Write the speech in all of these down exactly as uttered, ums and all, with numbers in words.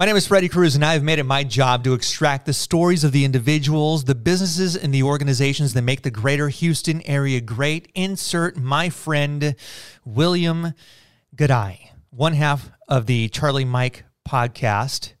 My name is Freddy Cruz, and I have made it my job to extract the stories of the individuals, the businesses, and the organizations that make the greater Houston area great. Insert my friend, William Garay, one half of the Charlie Mike podcast,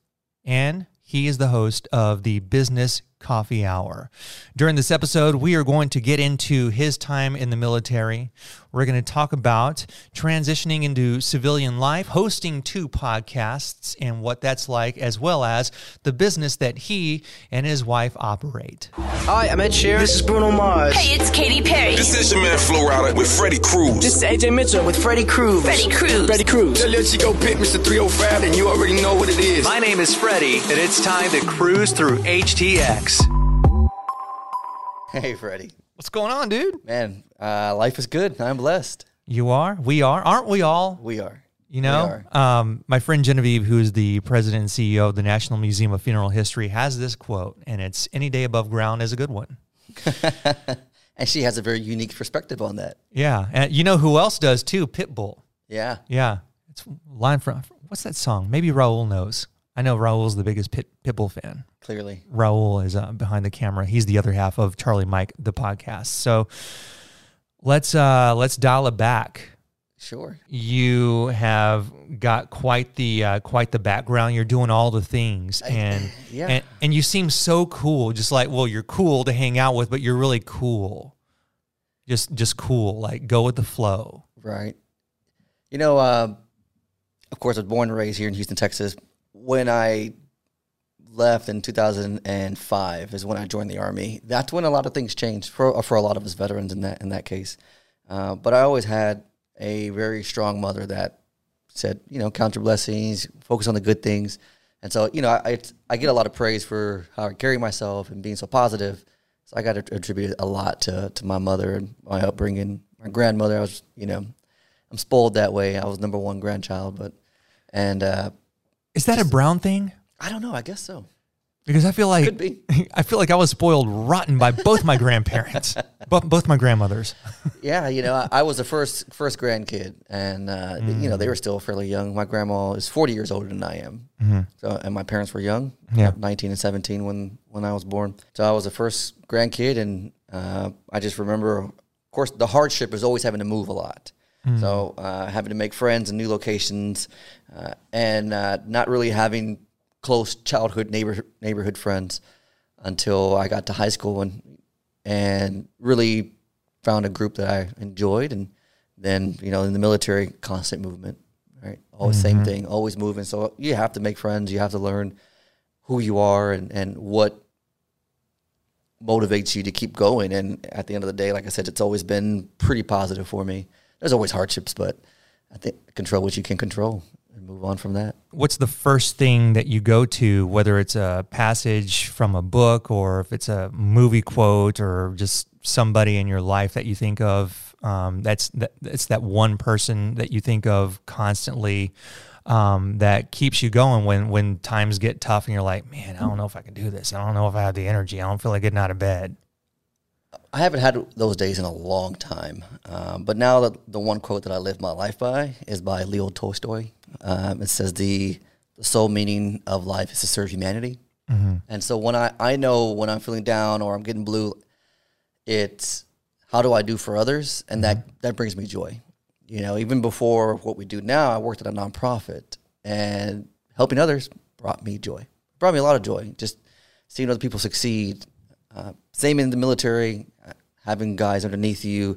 and he is the host of the Business Coffee Hour. During this episode, we are going to get into his time in the military. We're going to talk about transitioning into civilian life, hosting two podcasts, and what that's like, as well as the business that he and his wife operate. Hi, I'm Ed Sheeran. This is Bruno Mars. Hey, it's Katy Perry. This is your man Florida with Freddy Cruz. This is A J Mitchell with Freddy Cruz. Freddy Cruz. Freddy Cruz. Let Chico Pitt, Mister three oh five, and you already know what it is. My name is Freddy, and it's time to cruise through H T X. Hey, Freddy. What's going on, dude? Man, uh, life is good. I'm blessed. You are? We are? Aren't we all? We are. You know, are. Um, my friend Genevieve, who is the president and C E O of the National Museum of Funeral History, has this quote, and it's, any day above ground is a good one. And she has a very unique perspective on that. Yeah. And you know who else does, too? Pitbull. Yeah. Yeah. It's a line from, what's that song? Maybe Raúl knows. I know Raúl's the biggest Pit, Pitbull fan. Clearly. Raúl is uh, behind the camera. He's the other half of Charlie Mike, the podcast. So let's uh, let's dial it back. Sure. You have got quite the uh, quite the background. You're doing all the things. And, I, yeah. and and you seem so cool. Just like, well, you're cool to hang out with, but you're really cool. Just, just cool. Like, go with the flow. Right. You know, uh, of course, I was born and raised here in Houston, Texas. When I left in two thousand five is when I joined the Army. That's when a lot of things changed for, for a lot of us veterans in that, in that case. Uh, but I always had a very strong mother that said, you know, count your blessings, focus on the good things. And so, you know, I, I, I get a lot of praise for how I carry myself and being so positive. So I got to attribute a lot to, to my mother and my upbringing. My grandmother, I was, you know, I'm spoiled that way. I was number one grandchild, but, and, uh, is that a brown thing? I don't know. I guess so. Because I feel like Could be. I feel like I was spoiled rotten by both my grandparents, both both my grandmothers. Yeah, you know, I, I was the first first grandkid, and uh, mm. you know, they were still fairly young. My grandma is forty years older than I am, mm-hmm. so and my parents were young, yeah, nineteen and seventeen when when I was born. So I was the first grandkid, and uh, I just remember, of course, the hardship is always having to move a lot. Mm. So uh, having to make friends in new locations uh, and uh, not really having close childhood neighbor, neighborhood friends until I got to high school and and really found a group that I enjoyed. And then, you know, in the military, constant movement, right? Always mm-hmm. same thing, always moving. So you have to make friends. You have to learn who you are and, and what motivates you to keep going. And at the end of the day, like I said, it's always been pretty positive for me. There's always hardships, but I think control what you can control and move on from that. What's the first thing that you go to, whether it's a passage from a book or if it's a movie quote or just somebody in your life that you think of, um, that's that, it's that one person that you think of constantly um, that keeps you going when, when times get tough and you're like, man, I don't know if I can do this. I don't know if I have the energy. I don't feel like getting out of bed. I haven't had those days in a long time, um, but now that the one quote that I live my life by is by Leo Tolstoy. Um, it says the, the sole meaning of life is to serve humanity. Mm-hmm. And so when I, I know when I'm feeling down or I'm getting blue, it's how do I do for others? And mm-hmm. that, that brings me joy. You know, even before what we do now, I worked at a nonprofit, and helping others brought me joy. Brought me a lot of joy. Just seeing other people succeed. Uh, same in the military, having guys underneath you,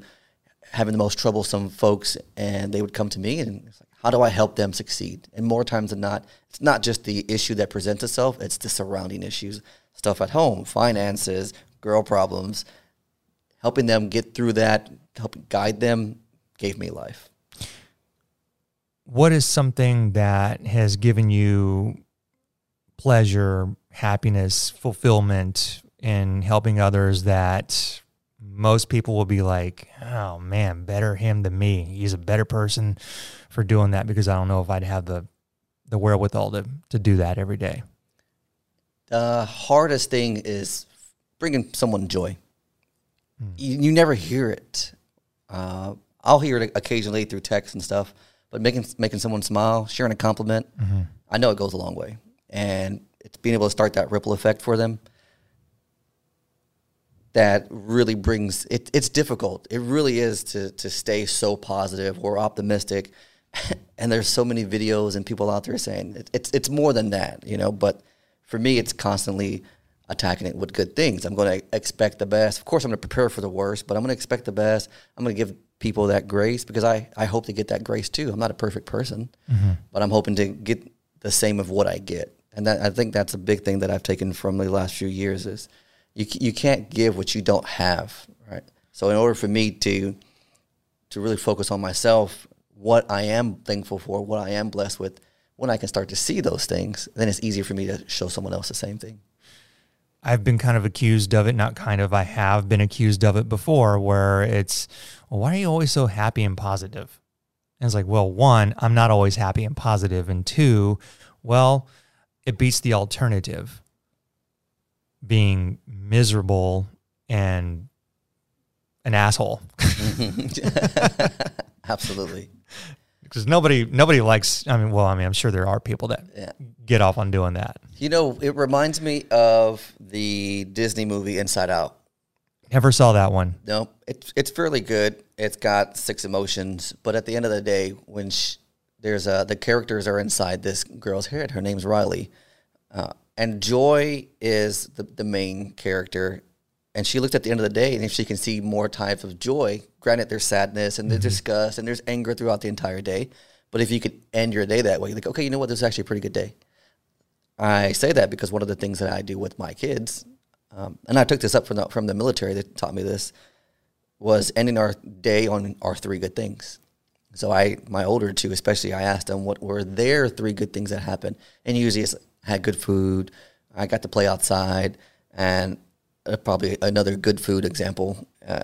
having the most troublesome folks, and they would come to me and it's like, how do I help them succeed? And more times than not, it's not just the issue that presents itself, it's the surrounding issues, stuff at home, finances, girl problems, helping them get through that, helping guide them, gave me life. What is something that has given you pleasure, happiness, fulfillment, in helping others that most people will be like, oh man, better him than me. He's a better person for doing that because I don't know if I'd have the, the wherewithal to, to do that every day. The hardest thing is bringing someone joy. Hmm. You, you never hear it. Uh, I'll hear it occasionally through text and stuff, but making, making someone smile, sharing a compliment, mm-hmm. I know it goes a long way. and it's being able to start that ripple effect for them that really brings it. It's difficult. It really is to to stay so positive or optimistic. And there's so many videos and people out there saying it, it's it's more than that, you know. But for me, it's constantly attacking it with good things. I'm going to expect the best. Of course, I'm going to prepare for the worst, but I'm going to expect the best. I'm going to give people that grace because I, I hope to get that grace too. I'm not a perfect person, mm-hmm. but I'm hoping to get the same of what I get. And that, I think that's a big thing that I've taken from the last few years is you you can't give what you don't have, right? So in order for me to to really focus on myself, what I am thankful for, what I am blessed with, when I can start to see those things, then it's easier for me to show someone else the same thing. I've been kind of accused of it, not kind of, I have been accused of it before where it's, well, why are you always so happy and positive? And it's like, well, one, I'm not always happy and positive. And two, well, it beats the alternative, being miserable and an asshole. Absolutely. Because nobody, nobody likes, I mean, well, I mean, I'm sure there are people that yeah. get off on doing that. You know, it reminds me of the Disney movie Inside Out. Never saw that one. No, it's, it's fairly good. It's got six emotions. But at the end of the day, when she, there's a, the characters are inside this girl's head. Her name's Riley. Uh, and Joy is the, the main character. And she looked at the end of the day, and if she can see more types of joy, granted there's sadness and there's mm-hmm. disgust and there's anger throughout the entire day. But if you could end your day that way, you're like, okay, you know what? This is actually a pretty good day. I say that because one of the things that I do with my kids, um, and I took this up from the, from the military that taught me this, was ending our day on our three good things. So I, my older two especially, I asked them what were their three good things that happened. And usually it's had good food, I got to play outside, and Uh, probably another good food example. Uh,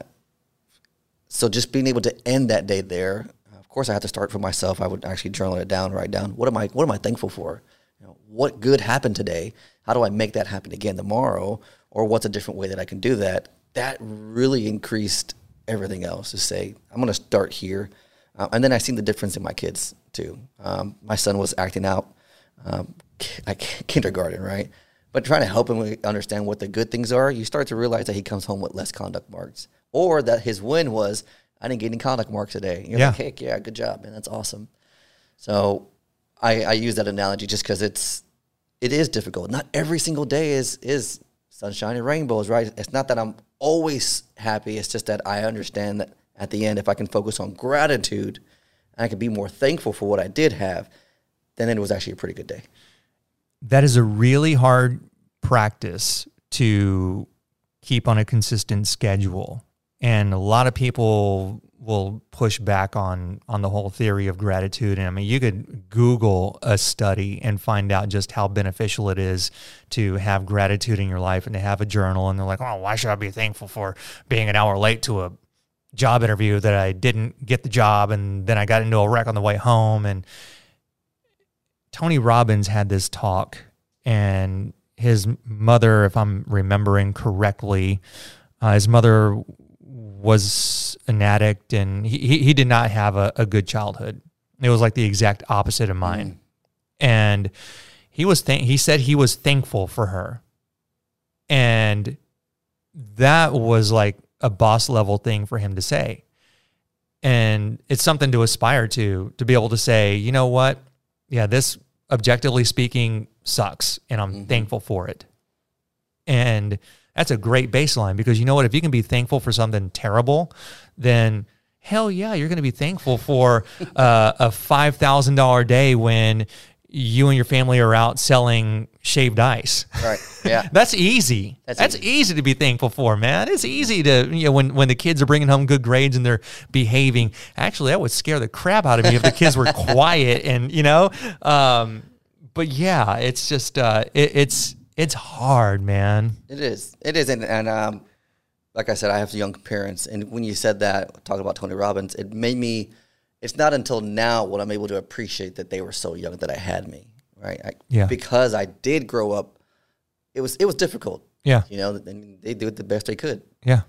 so just being able to end that day there. Uh, of course, I have to start for myself. I would actually journal it down, write down what am I, what am I thankful for? You know, what good happened today? How do I make that happen again tomorrow? Or what's a different way that I can do that? That really increased everything else. To say I'm going to start here, uh, and then I seen the difference in my kids too. Um, my son was acting out um, at kindergarten, right? But trying to help him understand what the good things are, you start to realize that he comes home with less conduct marks, or that his win was, I didn't get any conduct marks today. You're yeah. like, heck yeah, good job, man, that's awesome. So I, I use that analogy just because it's it is difficult. Not every single day is is sunshine and rainbows, right? It's not that I'm always happy. It's just that I understand that at the end, if I can focus on gratitude and I can be more thankful for what I did have, then it was actually a pretty good day. That is a really hard practice to keep on a consistent schedule. And a lot of people will push back on, on the whole theory of gratitude. And I mean, you could Google a study and find out just how beneficial it is to have gratitude in your life and to have a journal. And they're like, oh, why should I be thankful for being an hour late to a job interview that I didn't get the job and then I got into a wreck on the way home? And Tony Robbins had this talk, and his mother, if I'm remembering correctly, uh, his mother was an addict, and he, he did not have a, a good childhood. It was like the exact opposite of mine. Mm. And he was th- he said he was thankful for her. And that was like a boss level thing for him to say. And it's something to aspire to, to be able to say, you know what? Yeah, this, objectively speaking, sucks, and I'm mm-hmm. thankful for it. And that's a great baseline, because you know what? If you can be thankful for something terrible, then hell yeah, you're going to be thankful for uh, a five thousand dollar day when you and your family are out selling shaved ice. Right, yeah. That's easy. That's, that's easy. easy to be thankful for, man. It's easy to, you know, when, when the kids are bringing home good grades and they're behaving. Actually, that would scare the crap out of me if the kids were quiet and, you know. Um, but, yeah, it's just, uh, it, it's it's hard, man. It is. It is. And, and um, like I said, I have young parents. And when you said that, talking about Tony Robbins, it made me, it's not until now what I'm able to appreciate that they were so young that I had me, right? I, yeah. Because I did grow up, it was it was difficult. Yeah. You know, and they did the best they could. Yeah.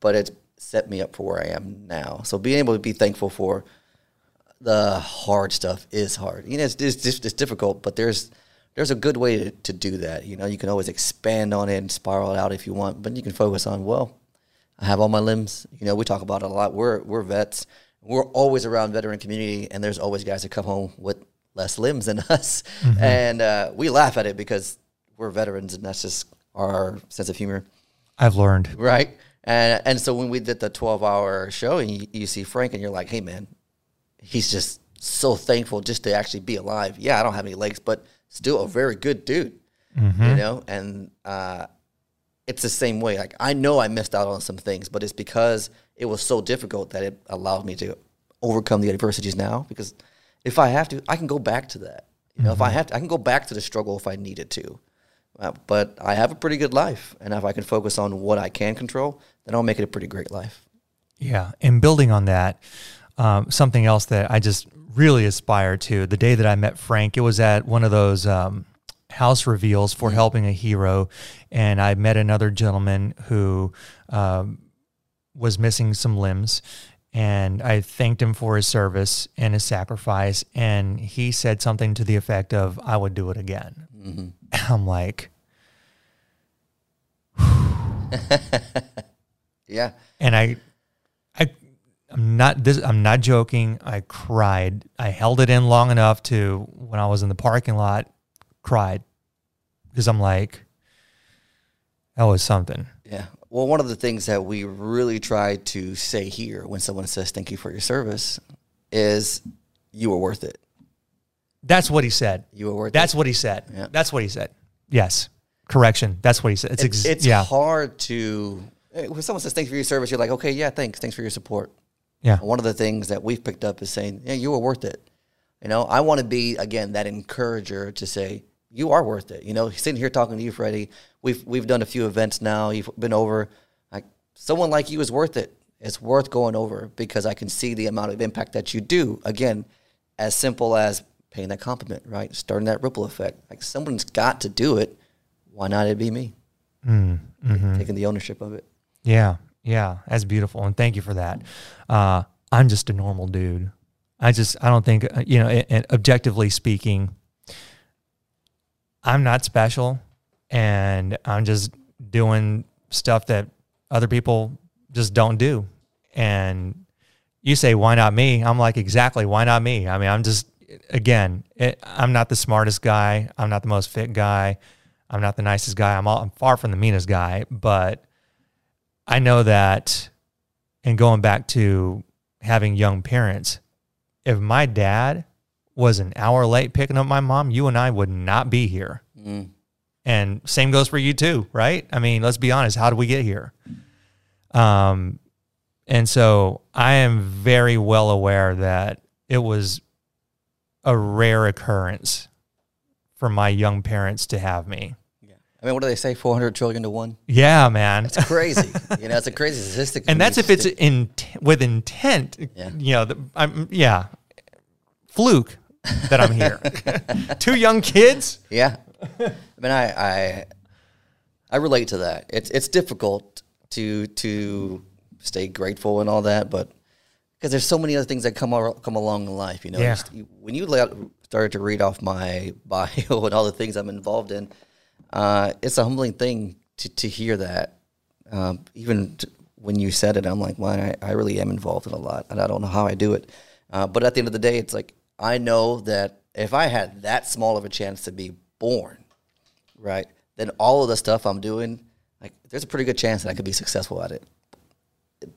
But it's set me up for where I am now. So being able to be thankful for the hard stuff is hard. You know, it's, it's, it's difficult, but there's there's a good way to, to do that. You know, you can always expand on it and spiral it out if you want, but you can focus on, well, I have all my limbs. You know, we talk about it a lot. We're, we're vets. We're always around veteran community, and there's always guys that come home with less limbs than us. Mm-hmm. And uh, we laugh at it because we're veterans, and that's just our sense of humor. I've learned. Right. And, and so when we did the twelve-hour show, and you, you see Frank, and you're like, hey, man, he's just so thankful just to actually be alive. Yeah, I don't have any legs, but still a very good dude, mm-hmm. you know? And uh, it's the same way. Like, I know I missed out on some things, but it's because it was so difficult that it allowed me to overcome the adversities now, because if I have to, I can go back to that. You know, mm-hmm. if I have to, I can go back to the struggle if I needed to. Uh, but I have a pretty good life, and if I can focus on what I can control, then I'll make it a pretty great life. Yeah, and building on that, um, something else that I just really aspire to, the day that I met Frank, it was at one of those um, house reveals for Helping a Hero, and I met another gentleman who um, was missing some limbs, and I thanked him for his service and his sacrifice, and he said something to the effect of, I would do it again. Mm-hmm. I'm like, yeah. And I, I, I'm not, this, I'm not joking. I cried. I held it in long enough to, when I was in the parking lot, cried, because I'm like, that was something. Yeah. Well, one of the things that we really try to say here when someone says, thank you for your service, is you were worth it. That's what he said. You were worth That's it. what he said. Yeah. That's what he said. Yes. Correction. That's what he said. It's it's, it's yeah. hard to, when someone says thanks for your service, you're like, okay, yeah, thanks. Thanks for your support. Yeah. One of the things that we've picked up is saying, yeah, you were worth it. You know, I want to be, again, that encourager to say, you are worth it. You know, sitting here talking to you, Freddie, we've, we've done a few events now. You've been over. Like, someone like you is worth it. It's worth going over, because I can see the amount of impact that you do. Again, as simple as paying that compliment, right? Starting that ripple effect. Like, someone's got to do it. Why not it be me? Mm, mm-hmm. Taking the ownership of it. Yeah. Yeah. That's beautiful. And thank you for that. Uh, I'm just a normal dude. I just, I don't think, you know, and objectively speaking, I'm not special, and I'm just doing stuff that other people just don't do. And you say, why not me? I'm like, exactly. Why not me? I mean, I'm just, Again, it, I'm not the smartest guy. I'm not the most fit guy. I'm not the nicest guy. I'm, all, I'm far from the meanest guy. But I know that, and going back to having young parents, if my dad was an hour late picking up my mom, you and I would not be here. Mm. And same goes for you too, right? I mean, let's be honest. How did we get here? Um, and so I am very well aware that it was a rare occurrence for my young parents to have me. Yeah, I mean, what do they say? four hundred trillion to one? Yeah, man. It's crazy. You know, it's a crazy statistic. And that's if it's in with intent, yeah. you know, the, I'm, yeah, fluke that I'm here. Two young kids. Yeah. I mean, I, I, I relate to that. It's, it's difficult to, to stay grateful and all that, but because there's so many other things that come come along in life, you know. Yeah. You, when you out, started to read off my bio and all the things I'm involved in, uh, it's a humbling thing to, to hear that. Um, even to, when you said it, I'm like, well, I, I really am involved in a lot, and I don't know how I do it. Uh, but at the end of the day, it's like, I know that if I had that small of a chance to be born, right, then all of the stuff I'm doing, like, there's a pretty good chance that I could be successful at it.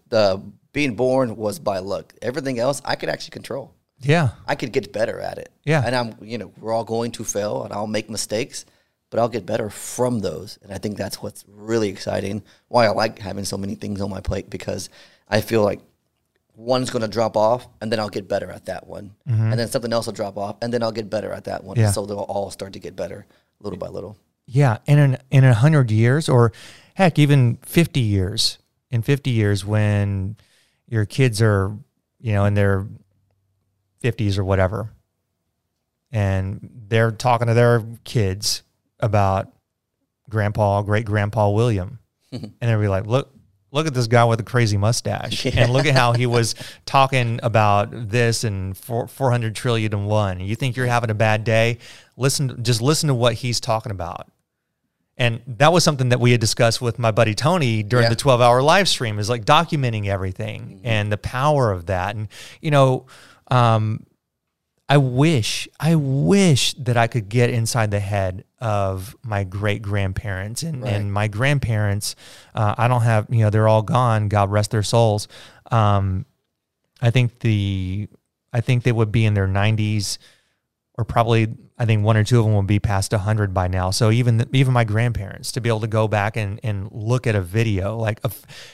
The being born was by luck. Everything else I could actually control. Yeah. I could get better at it. Yeah. And I'm, you know, we're all going to fail, and I'll make mistakes, but I'll get better from those. And I think that's what's really exciting, why I like having so many things on my plate, because I feel like one's going to drop off, and then I'll get better at that one. Mm-hmm. And then something else will drop off, and then I'll get better at that one. Yeah. So they'll all start to get better little by little. Yeah. And in, in a hundred years, or heck, even fifty years, in fifty years, when your kids are, you know, in their fifties or whatever, and they're talking to their kids about grandpa, great grandpa William. And they'll be like, look, look at this guy with a crazy mustache. Yeah. And look at how he was talking about this and four, 400 trillion and one. You think you're having a bad day? Listen, just listen to what he's talking about. And that was something that we had discussed with my buddy Tony during yeah. the twelve hour live stream, is like documenting everything mm-hmm. and the power of that. And, you know, um, I wish, I wish that I could get inside the head of my great grandparents and, right. and my grandparents. Uh, I don't have, you know, they're all gone. God rest their souls. Um, I think the, I think they would be in their nineties, or probably, I think one or two of them will be past one hundred by now. So even the, even my grandparents, to be able to go back and, and look at a video, like a,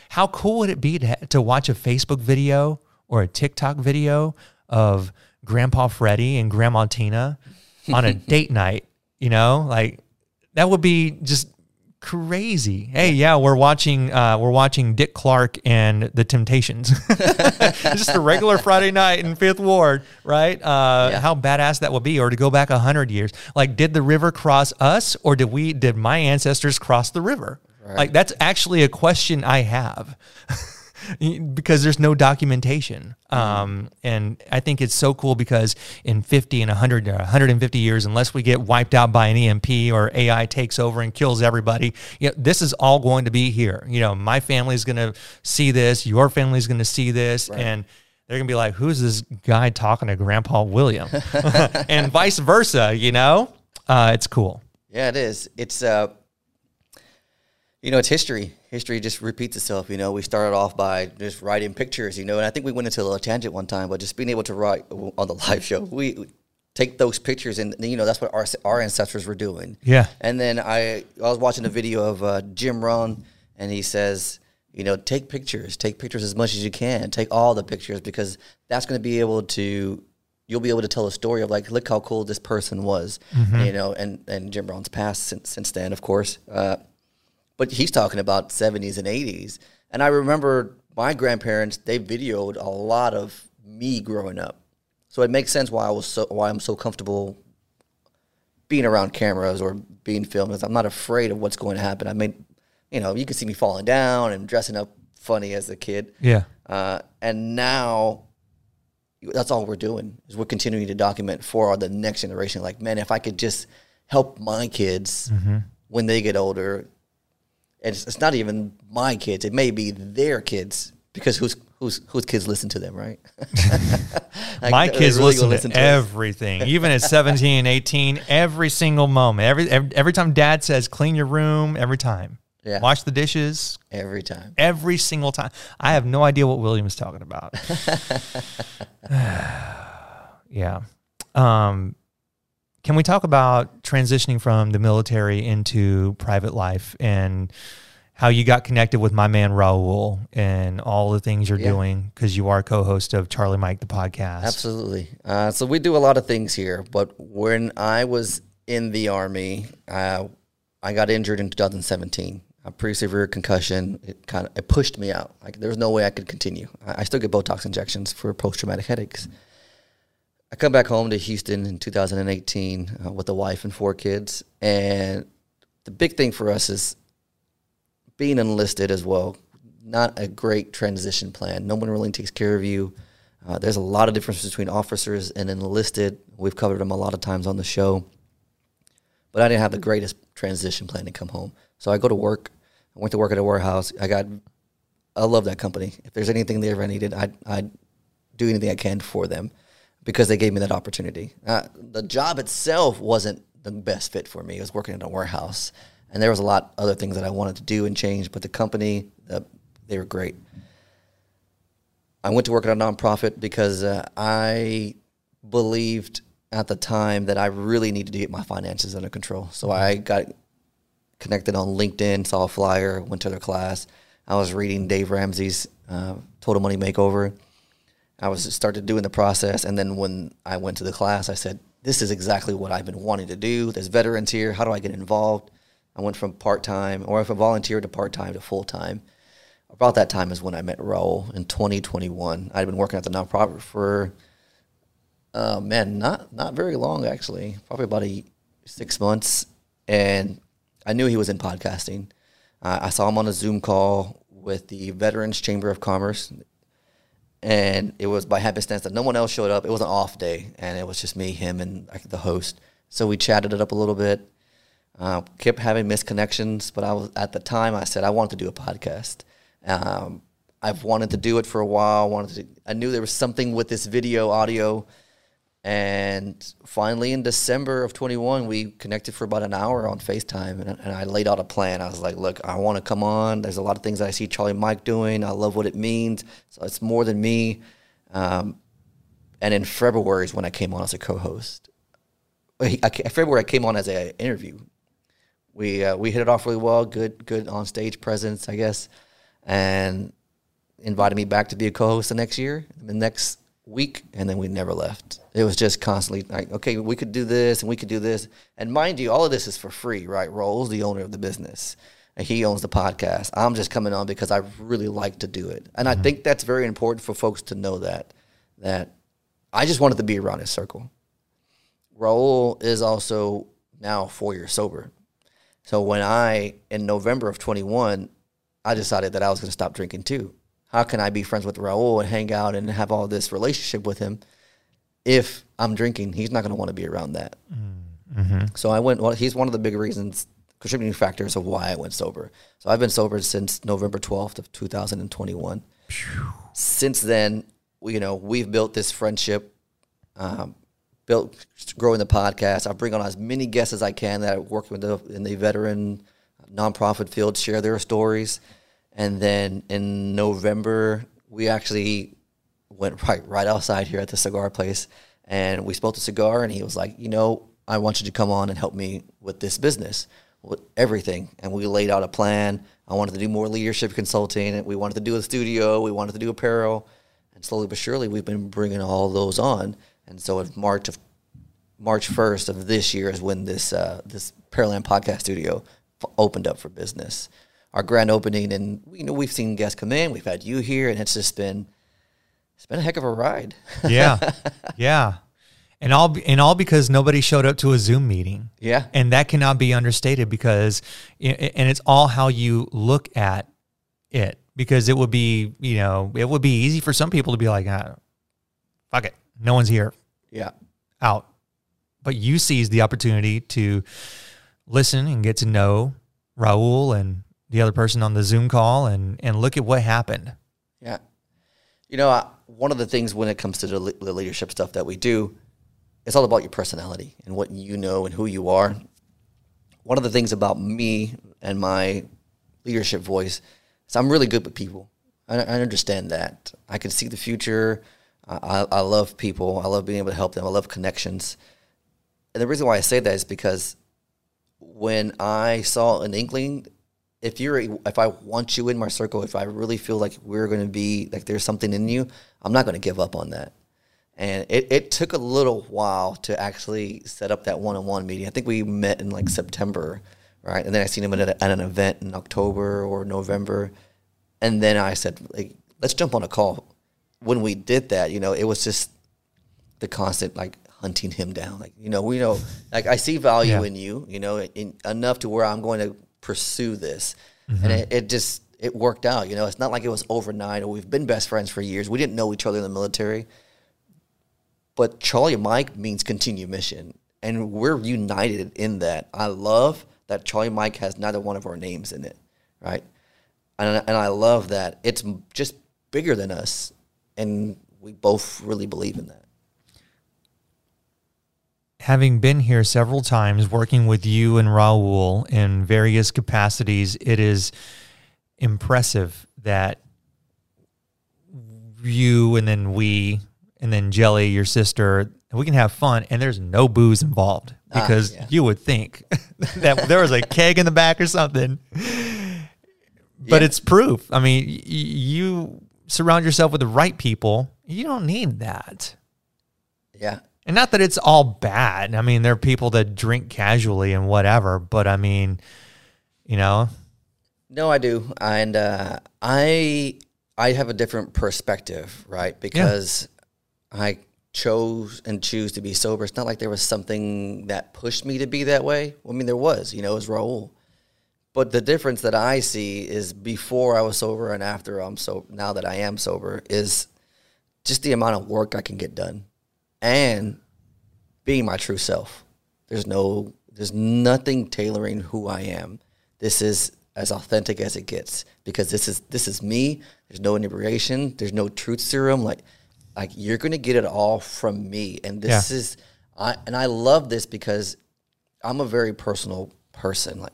how cool would it be to, to watch a Facebook video or a TikTok video of Grandpa Freddy and Grandma Tina on a date night, you know? Like that would be just crazy. Hey, yeah, we're watching uh, we're watching Dick Clark and the Temptations. Just a regular Friday night in Fifth Ward, right? Uh, yeah. How badass that would be. Or to go back one hundred years. Like, did the river cross us, or did we? Did my ancestors cross the river? Right. Like, that's actually a question I have. Because there's no documentation. Um, and I think it's so cool because in fifty and one hundred, one hundred fifty years, unless we get wiped out by an E M P or A I takes over and kills everybody, you know, this is all going to be here. You know, my family's going to see this, your family's going to see this, right. and they're going to be like, who's this guy talking to Grandpa William? And vice versa, you know? Uh, it's cool. Yeah, it is. It's, uh, you know, it's history. History just repeats itself, you know. We started off by just writing pictures, you know, and I think we went into a little tangent one time, but just being able to write on the live show, we, we take those pictures, and, you know, that's what our, our ancestors were doing. Yeah. And then I, I was watching a video of uh, Jim Rohn, and he says, you know, take pictures, take pictures as much as you can, take all the pictures, because that's going to be able to, you'll be able to tell a story of, like, look how cool this person was, mm-hmm. you know, and, and Jim Rohn's passed since, since then, of course, uh, but he's talking about seventies and eighties. And I remember my grandparents, they videoed a lot of me growing up. So it makes sense why I was so, why I'm so comfortable being around cameras or being filmed. I'm not afraid of what's going to happen. I mean, you know, you can see me falling down and dressing up funny as a kid. Yeah. Uh, and now that's all we're doing, is we're continuing to document for the next generation. Like, man, if I could just help my kids mm-hmm. when they get older. It's, it's not even my kids. It may be their kids, because whose who's, who's kids listen to them, right? Like, my kids really listen, listen to, to everything, even at seventeen and eighteen, every single moment. Every, every every time Dad says, clean your room, every time. Yeah. Wash the dishes. Every time. Every single time. I have no idea what William is talking about. Yeah. Um Can we talk about transitioning from the military into private life, and how you got connected with my man Raúl and all the things you're yeah. doing, because you are co-host of Charlie Mike, the podcast? Absolutely. Uh, so we do a lot of things here, but when I was in the Army, uh, I got injured in two thousand seventeen. A pretty severe concussion. It kind of it pushed me out. Like, there was no way I could continue. I, I still get Botox injections for post-traumatic headaches. I come back home to Houston in two thousand eighteen uh, with a wife and four kids. And the big thing for us is being enlisted as well. Not a great transition plan. No one really takes care of you. Uh, there's a lot of difference between officers and enlisted. We've covered them a lot of times on the show. But I didn't have the greatest transition plan to come home. So I go to work. I went to work at a warehouse. I got, I love that company. If there's anything they ever needed, I'd, I'd do anything I can for them, because they gave me that opportunity. Uh, the job itself wasn't the best fit for me. I was working in a warehouse, and there was a lot of other things that I wanted to do and change, but the company, uh, they were great. I went to work at a nonprofit because uh, I believed at the time that I really needed to get my finances under control. So I got connected on LinkedIn, saw a flyer, went to their class. I was reading Dave Ramsey's uh, Total Money Makeover. I was started doing the process, and then when I went to the class, I said, this is exactly what I've been wanting to do. There's veterans here. How do I get involved? I went from part-time, or if I volunteered to part-time to full-time. About that time is when I met Raúl in twenty twenty-one. I'd been working at the nonprofit for, uh, man, not not very long, actually, probably about a, six months, and I knew he was in podcasting. Uh, I saw him on a Zoom call with the Veterans Chamber of Commerce, and it was by happenstance that no one else showed up. It was an off day, and it was just me, him, and the host. So we chatted it up a little bit. Uh, kept having misconnections, but I was at the time I said I wanted to do a podcast. Um, I've wanted to do it for a while. Wanted to, I knew there was something with this video audio, and finally in December of twenty-one, we connected for about an hour on FaceTime, and, and I laid out a plan. I was like, "Look, I want to come on. There's a lot of things I see Charlie Mike doing. I love what it means. So it's more than me." Um, and in February is when I came on as a co-host. I, I, February I came on as an interview. We uh, we hit it off really well, good good on stage presence, I guess, and invited me back to be a co-host the next year, the next week, and then we never left. It was just constantly like, okay, we could do this and we could do this, and mind you, all of this is for free, right? Raúl's the owner of the business, and he owns the podcast. I'm just coming on because I really like to do it, and mm-hmm. I think that's very important for folks to know that that I just wanted to be around his circle. Raúl is also now four years sober. So when I, in November of twenty-one, I decided that I was going to stop drinking too. How can I be friends with Raúl and hang out and have all this relationship with him if I'm drinking? He's not going to want to be around that. Mm-hmm. So I went, well, he's one of the big reasons, contributing factors of why I went sober. So I've been sober since November twelfth of two thousand twenty-one. Phew. Since then, you know, we've built this friendship, um, built growing the podcast. I bring on as many guests as I can that are working with the, in the veteran nonprofit field, share their stories. And then in November, we actually went right, right outside here at the cigar place, and we smoked a cigar, and he was like, you know, I want you to come on and help me with this business, with everything. And we laid out a plan. I wanted to do more leadership consulting, and we wanted to do a studio. We wanted to do apparel. And slowly but surely, we've been bringing all those on. And so in March of March first of this year is when this uh, this Pearland podcast studio f- opened up for business. Our grand opening, and you know we've seen guests come in, we've had you here, and it's just been it's been a heck of a ride. Yeah, yeah, and all be, and all because nobody showed up to a Zoom meeting. Yeah, and that cannot be understated because, and it's all how you look at it, because it would be you know it would be easy for some people to be like, ah, fuck it. No one's here. Yeah. Out. But you seized the opportunity to listen and get to know Raúl and the other person on the Zoom call and, and look at what happened. Yeah. You know, I, one of the things when it comes to the, the leadership stuff that we do, it's all about your personality and what you know and who you are. One of the things about me and my leadership voice is I'm really good with people. I, I understand that. I can see the future. I, I love people. I love being able to help them. I love connections. And the reason why I say that is because when I saw an inkling, if you're, if I want you in my circle, if I really feel like we're going to be, like there's something in you, I'm not going to give up on that. And it, it took a little while to actually set up that one-on-one meeting. I think we met in like September, right? And then I seen him at, a, at an event in October or November. And then I said, like, let's jump on a call. When we did that, you know, it was just the constant, like, hunting him down. Like, you know, we know, like, I see value yeah. in you, you know, in, enough to where I'm going to pursue this. Mm-hmm. And it, it just, it worked out, you know. It's not like it was overnight or we've been best friends for years. We didn't know each other in the military. But Charlie Mike means continue mission. And we're united in that. I love that Charlie Mike has neither one of our names in it, right? And, and I love that. It's just bigger than us. And we both really believe in that. Having been here several times, working with you and Raúl in various capacities, it is impressive that you and then we and then Jelly, your sister, we can have fun and there's no booze involved because ah, yeah. you would think that there was a keg in the back or something. But yeah. It's proof. I mean, y- you... surround yourself with the right people. You don't need that. Yeah. And not that it's all bad. I mean, there are people that drink casually and whatever, but I mean, you know. No, I do. And uh, I I have a different perspective, right? Because yeah. I chose and choose to be sober. It's not like there was something that pushed me to be that way. I mean, there was, you know, it was Raúl. But the difference that I see is before I was sober and after I'm sober, now that I am sober, is just the amount of work I can get done and being my true self. There's no, there's nothing tailoring who I am. This is as authentic as it gets, because this is, this is me. There's no inebriation. There's no truth serum. Like, like you're going to get it all from me. And this yeah. is, I, and I love this because I'm a very personal person. Like,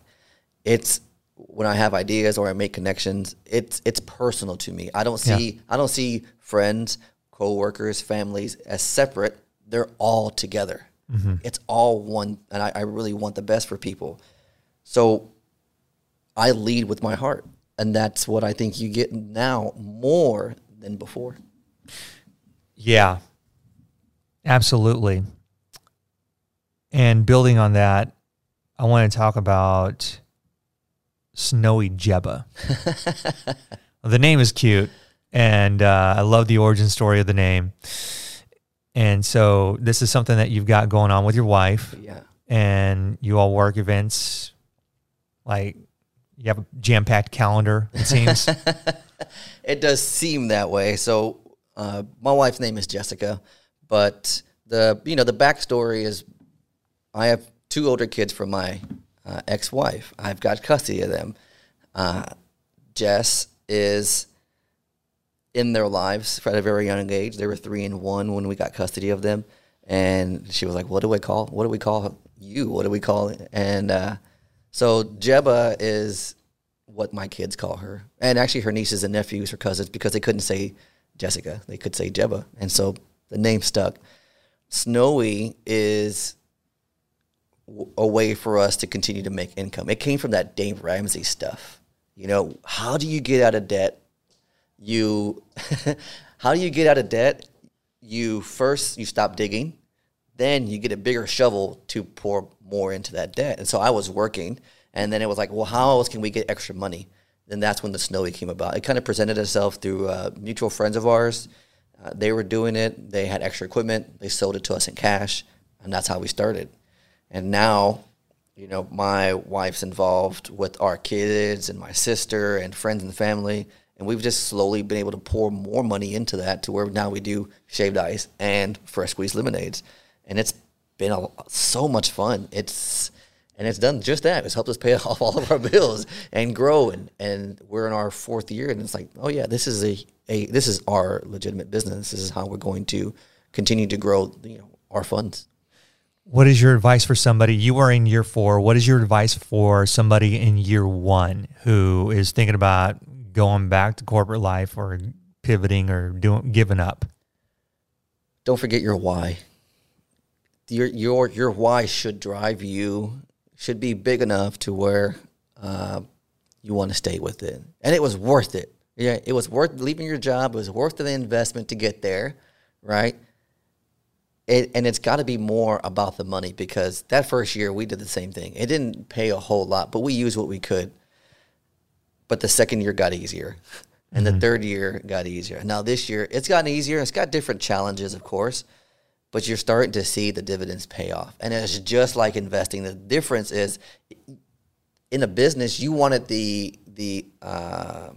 it's, when I have ideas or I make connections, it's, it's personal to me. I don't see, yeah. I don't see friends, coworkers, families as separate. They're all together. Mm-hmm. It's all one. And I, I really want the best for people. So I lead with my heart. And that's what I think you get now more than before. Yeah, absolutely. And building on that, I want to talk about Snowy Jeba. The name is cute, and uh, I love the origin story of the name. And so this is something that you've got going on with your wife. Yeah. And you all work events. Like, you have a jam-packed calendar, it seems. It does seem that way. So uh, my wife's name is Jessica, but the, you know, the backstory is I have two older kids from my uh, ex-wife. I've got custody of them. Uh, Jess is in their lives at a very young age. They were three and one when we got custody of them. And she was like, what do I call? What do we call you? What do we call it? And uh, so Jeba is what my kids call her. And actually her nieces and nephews, her cousins, because they couldn't say Jessica. They could say Jeba. And so the name stuck. Snowy is a way for us to continue to make income. It came from that Dave Ramsey stuff. You know, how do you get out of debt? You, how do you get out of debt? You first, you stop digging. Then you get a bigger shovel to pour more into that debt. And so I was working, and then it was like, well, how else can we get extra money? And that's when the Snowy came about. It kind of presented itself through uh, mutual friends of ours. Uh, they were doing it. They had extra equipment. They sold it to us in cash. And that's how we started. And now, you know, my wife's involved with our kids and my sister and friends and family. And we've just slowly been able to pour more money into that to where now we do shaved ice and fresh squeezed lemonades. And it's been a, so much fun. It's, and it's done just that. It's helped us pay off all of our bills and grow. And, and we're in our fourth year. And it's like, oh, yeah, this is, a, a, this is our legitimate business. This is how we're going to continue to grow, you know, our funds. What is your advice for somebody? You are in year four. What is your advice for somebody in year one who is thinking about going back to corporate life or pivoting or doing giving up? Don't forget your why. Your your your why should drive you. Should be big enough to where uh, you want to stay with it, and it was worth it. Yeah, it was worth leaving your job. It was worth the investment to get there, right? It, and it's got to be more about the money, because that first year we did the same thing. It didn't pay a whole lot, but we used what we could. But the second year got easier, and mm-hmm. the third year got easier. Now this year it's gotten easier. It's got different challenges, of course, but you're starting to see the dividends pay off. And it's just like investing. The difference is in a business, you wanted the, the uh,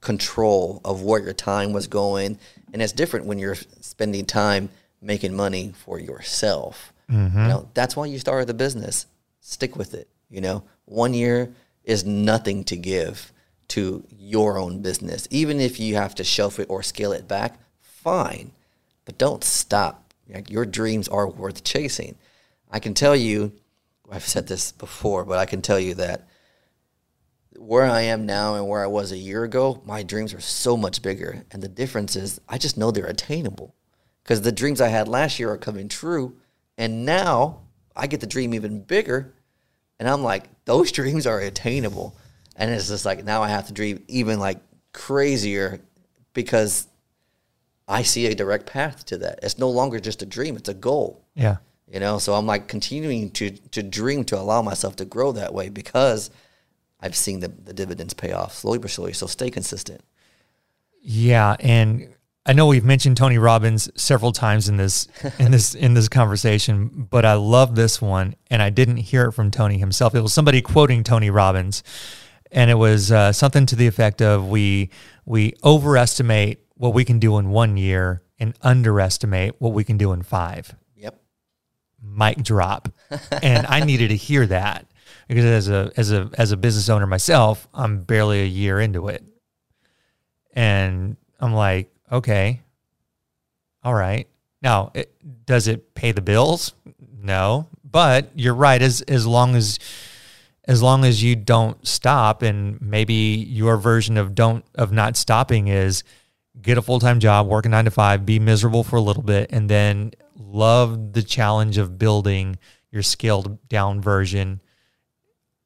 control of where your time was going. And it's different when you're spending time making money for yourself. Mm-hmm. You know, that's why you started the business. Stick with it. You know, one year is nothing to give to your own business. Even if you have to shelf it or scale it back, fine, but don't stop. Like, your dreams are worth chasing. I can tell you, I've said this before, but I can tell you that where I am now and where I was a year ago, my dreams are so much bigger. And the difference is I just know they're attainable. Because the dreams I had last year are coming true, and now I get the dream even bigger, and I'm like, those dreams are attainable. And it's just like, now I have to dream even like crazier, because I see a direct path to that. It's no longer just a dream, it's a goal. Yeah. You know, so I'm like continuing to to dream, to allow myself to grow that way, because I've seen the, the dividends pay off slowly but surely. So stay consistent. Yeah, and I know we've mentioned Tony Robbins several times in this in this in this conversation, but I love this one, and I didn't hear it from Tony himself. It was somebody quoting Tony Robbins, and it was uh, something to the effect of we we overestimate what we can do in one year and underestimate what we can do in five. Yep. mic drop. And I needed to hear that, because as a, as a, as a business owner myself, I'm barely a year into it. And I'm like, okay, all right. Now, it, does it pay the bills? No, but you're right. As, as long as, as long as you don't stop, and maybe your version of don't, of not stopping is get a full-time job, work a nine to five, be miserable for a little bit, and then love the challenge of building your scaled down version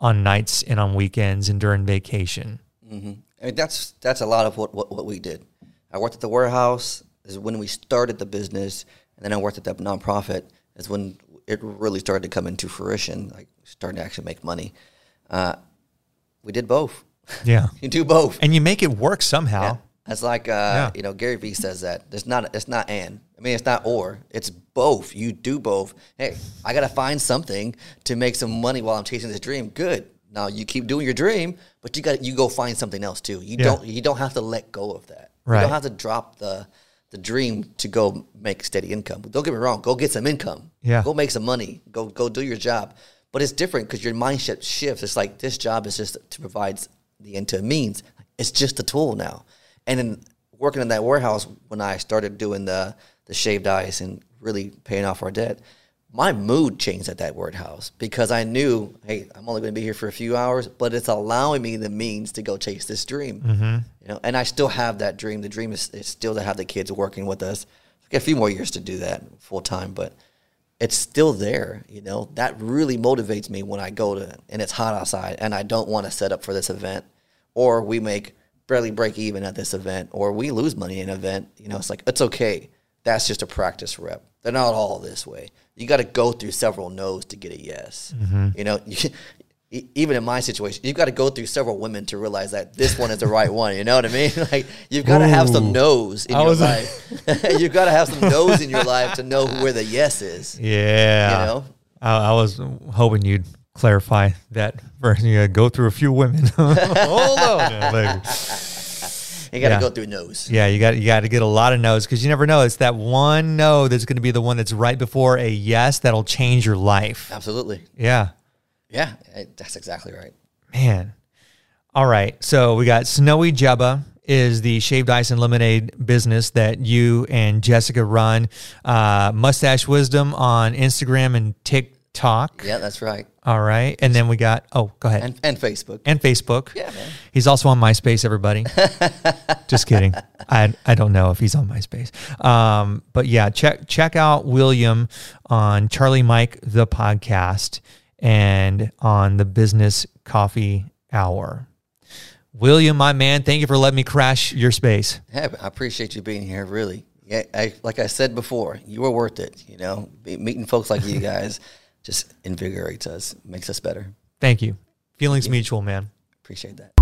on nights and on weekends and during vacation. Mm-hmm. I mean, that's, that's a lot of what, what, what we did. I worked at the warehouse is when we started the business, and then I worked at that nonprofit is when it really started to come into fruition, like starting to actually make money. Uh, we did both. Yeah. You do both. And you make it work somehow. Yeah. It's like, uh, yeah. you know, Gary Vee says that. It's not, it's not and. I mean, it's not or. It's both. You do both. Hey, I got to find something to make some money while I'm chasing this dream. Good. Now you keep doing your dream, but you got you go find something else too. You yeah. don't you don't have to let go of that. Right. You don't have to drop the the dream to go make steady income. Don't get me wrong. Go get some income. Yeah. Go make some money. Go go do your job. But it's different because your mindset shifts. It's like this job is just to provide the end to a means. It's just a tool now. And then working in that warehouse when I started doing the the shaved ice and really paying off our debt, my mood changed at that warehouse because I knew, hey, I'm only going to be here for a few hours, but it's allowing me the means to go chase this dream. Mm-hmm. You know, and I still have that dream. The dream is, is still to have the kids working with us. I've got a few more years to do that full time, but it's still there. You know, that really motivates me when I go to and it's hot outside and I don't want to set up for this event, or we make barely break even at this event, or we lose money in an event. You know, it's like, it's okay. That's just a practice rep. They're not all this way. You got to go through several no's to get a yes. Mm-hmm. You know, you, even in my situation, you've got to go through several women to realize that this one is the right one. You know what I mean? Like, you've got to have some no's in I your life. A- you've got to have some no's in your life to know where the yes is. Yeah. You know? I, I was hoping you'd clarify that verse. You got to go through a few women. Hold on. Yeah, like, you got to yeah. go through no's. Yeah, you got you got to get a lot of no's, because you never know. It's that one no that's going to be the one that's right before a yes that'll change your life. Absolutely. Yeah. Yeah, that's exactly right. Man. All right, so we got Snowy Jeba is the shaved ice and lemonade business that you and Jessica run. Uh, Mustache Wisdom on Instagram and TikTok. Yeah, that's right. All right, and then we got, oh, go ahead. And, and Facebook. And Facebook. Yeah, man. He's also on MySpace, everybody. Just kidding. I I don't know if he's on MySpace. Um, but yeah, check check out William on Charlie Mike, the podcast, and on the Business Coffee Hour. William, my man, thank you for letting me crash your space. Yeah, I appreciate you being here, really. Yeah, I, like I said before, you were worth it, you know, meeting folks like you guys. Just invigorates us, makes us better. Thank you. Feelings yeah. mutual, man. Appreciate that.